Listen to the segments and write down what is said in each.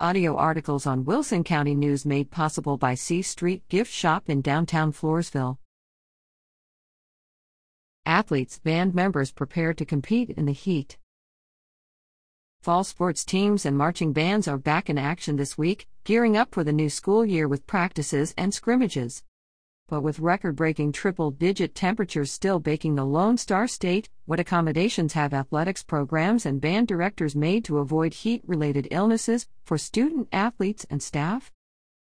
Audio articles on Wilson County News made possible by C Street Gift Shop in downtown Floresville. Athletes, band members prepare to compete in the heat. Fall sports teams and marching bands are back in action this week, gearing up for the new school year with practices and scrimmages. But with record-breaking triple-digit temperatures still baking the Lone Star State, what accommodations have athletics programs and band directors made to avoid heat-related illnesses for student athletes and staff?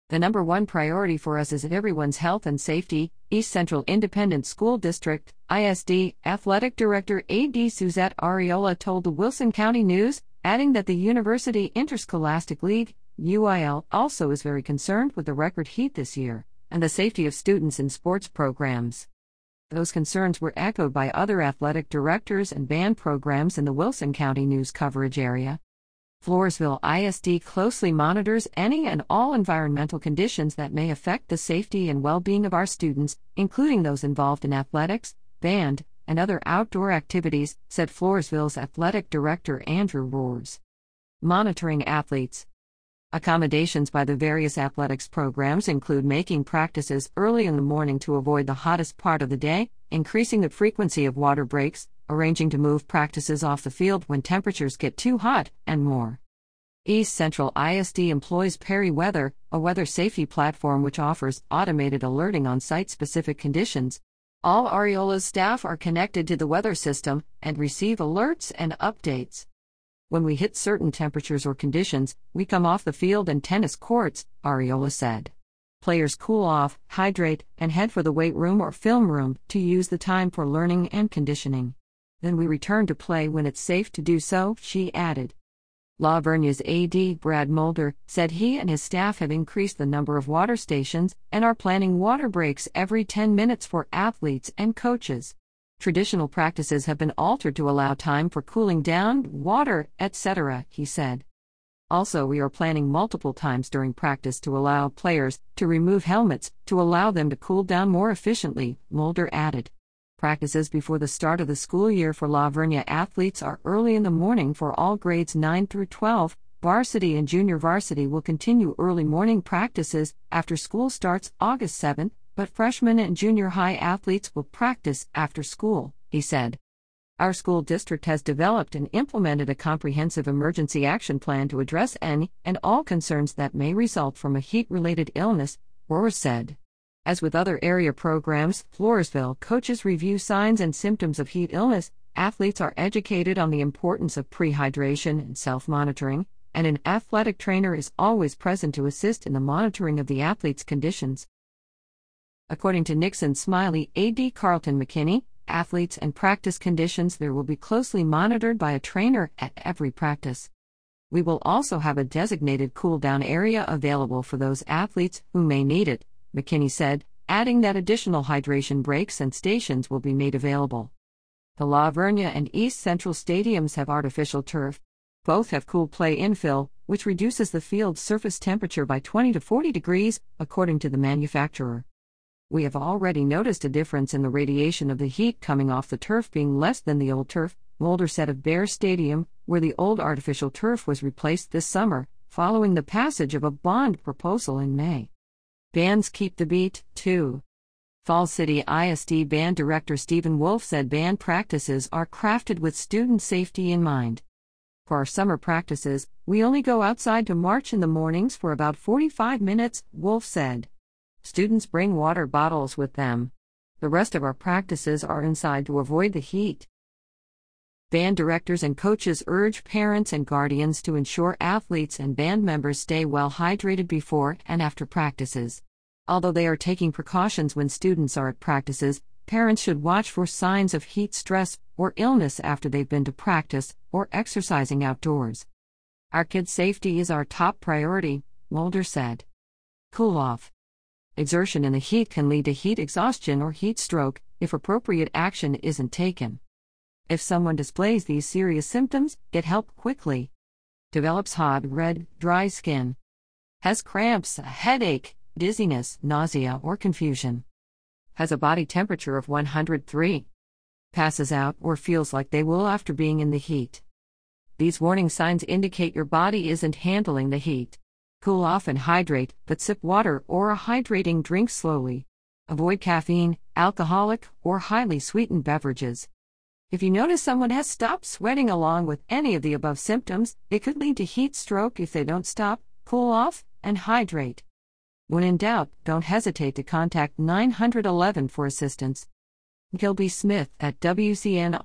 The number one priority for us is everyone's health and safety, East Central Independent School District, ISD, Athletic Director AD Suzette Arriola told the Wilson County News, adding that the University Interscholastic League, UIL, also is very concerned with the record heat this year and the safety of students in sports programs. Those concerns were echoed by other athletic directors and band programs in the Wilson County News coverage area. Floresville ISD closely monitors any and all environmental conditions that may affect the safety and well-being of our students, including those involved in athletics, band, and other outdoor activities, said Floresville's athletic director Andrew Roars. Monitoring athletes. Accommodations by the various athletics programs include making practices early in the morning to avoid the hottest part of the day, increasing the frequency of water breaks, arranging to move practices off the field when temperatures get too hot, and more. East Central ISD employs Perry Weather, a weather safety platform which offers automated alerting on site-specific conditions. All Arriola's staff are connected to the weather system and receive alerts and updates. When we hit certain temperatures or conditions, we come off the field and tennis courts, Arriola said. Players cool off, hydrate, and head for the weight room or film room to use the time for learning and conditioning. Then we return to play when it's safe to do so, she added. La Vernia's AD Brad Mulder said he and his staff have increased the number of water stations and are planning water breaks every 10 minutes for athletes and coaches. Traditional practices have been altered to allow time for cooling down, water, etc., he said. Also, we are planning multiple times during practice to allow players to remove helmets to allow them to cool down more efficiently, Mulder added. Practices before the start of the school year for La Vernia athletes are early in the morning for all grades 9 through 12. Varsity and junior varsity will continue early morning practices after school starts August 7. But freshmen and junior high athletes will practice after school, he said. Our school district has developed and implemented a comprehensive emergency action plan to address any and all concerns that may result from a heat-related illness, Roars said. As with other area programs, Floresville coaches review signs and symptoms of heat illness, athletes are educated on the importance of prehydration and self-monitoring, and an athletic trainer is always present to assist in the monitoring of the athlete's conditions. According to Nixon Smiley, AD Carlton McKinney, athletes and practice conditions there will be closely monitored by a trainer at every practice. We will also have a designated cool-down area available for those athletes who may need it, McKinney said, adding that additional hydration breaks and stations will be made available. The La Vernia and East Central stadiums have artificial turf. Both have cool play infill, which reduces the field's surface temperature by 20 to 40 degrees, according to the manufacturer. We have already noticed a difference in the radiation of the heat coming off the turf being less than the old turf, Mulder said of Bear Stadium, where the old artificial turf was replaced this summer, following the passage of a bond proposal in May. Bands keep the beat, too. Fall City ISD band director Stephen Wolfe said band practices are crafted with student safety in mind. For our summer practices, we only go outside to march in the mornings for about 45 minutes, Wolfe said. Students bring water bottles with them. The rest of our practices are inside to avoid the heat. Band directors and coaches urge parents and guardians to ensure athletes and band members stay well hydrated before and after practices. Although they are taking precautions when students are at practices, parents should watch for signs of heat stress or illness after they've been to practice or exercising outdoors. Our kids' safety is our top priority, Mulder said. Cool off. Exertion in the heat can lead to heat exhaustion or heat stroke if appropriate action isn't taken. If someone displays these serious symptoms, get help quickly. Develops hot, red, dry skin. Has cramps, a headache, dizziness, nausea, or confusion. Has a body temperature of 103. Passes out or feels like they will after being in the heat. These warning signs indicate your body isn't handling the heat. Cool off and hydrate, but sip water or a hydrating drink slowly. Avoid caffeine, alcoholic, or highly sweetened beverages. If you notice someone has stopped sweating along with any of the above symptoms, it could lead to heat stroke if they don't stop, cool off, and hydrate. When in doubt, don't hesitate to contact 911 for assistance. Gilby Smith at wcnonline.com.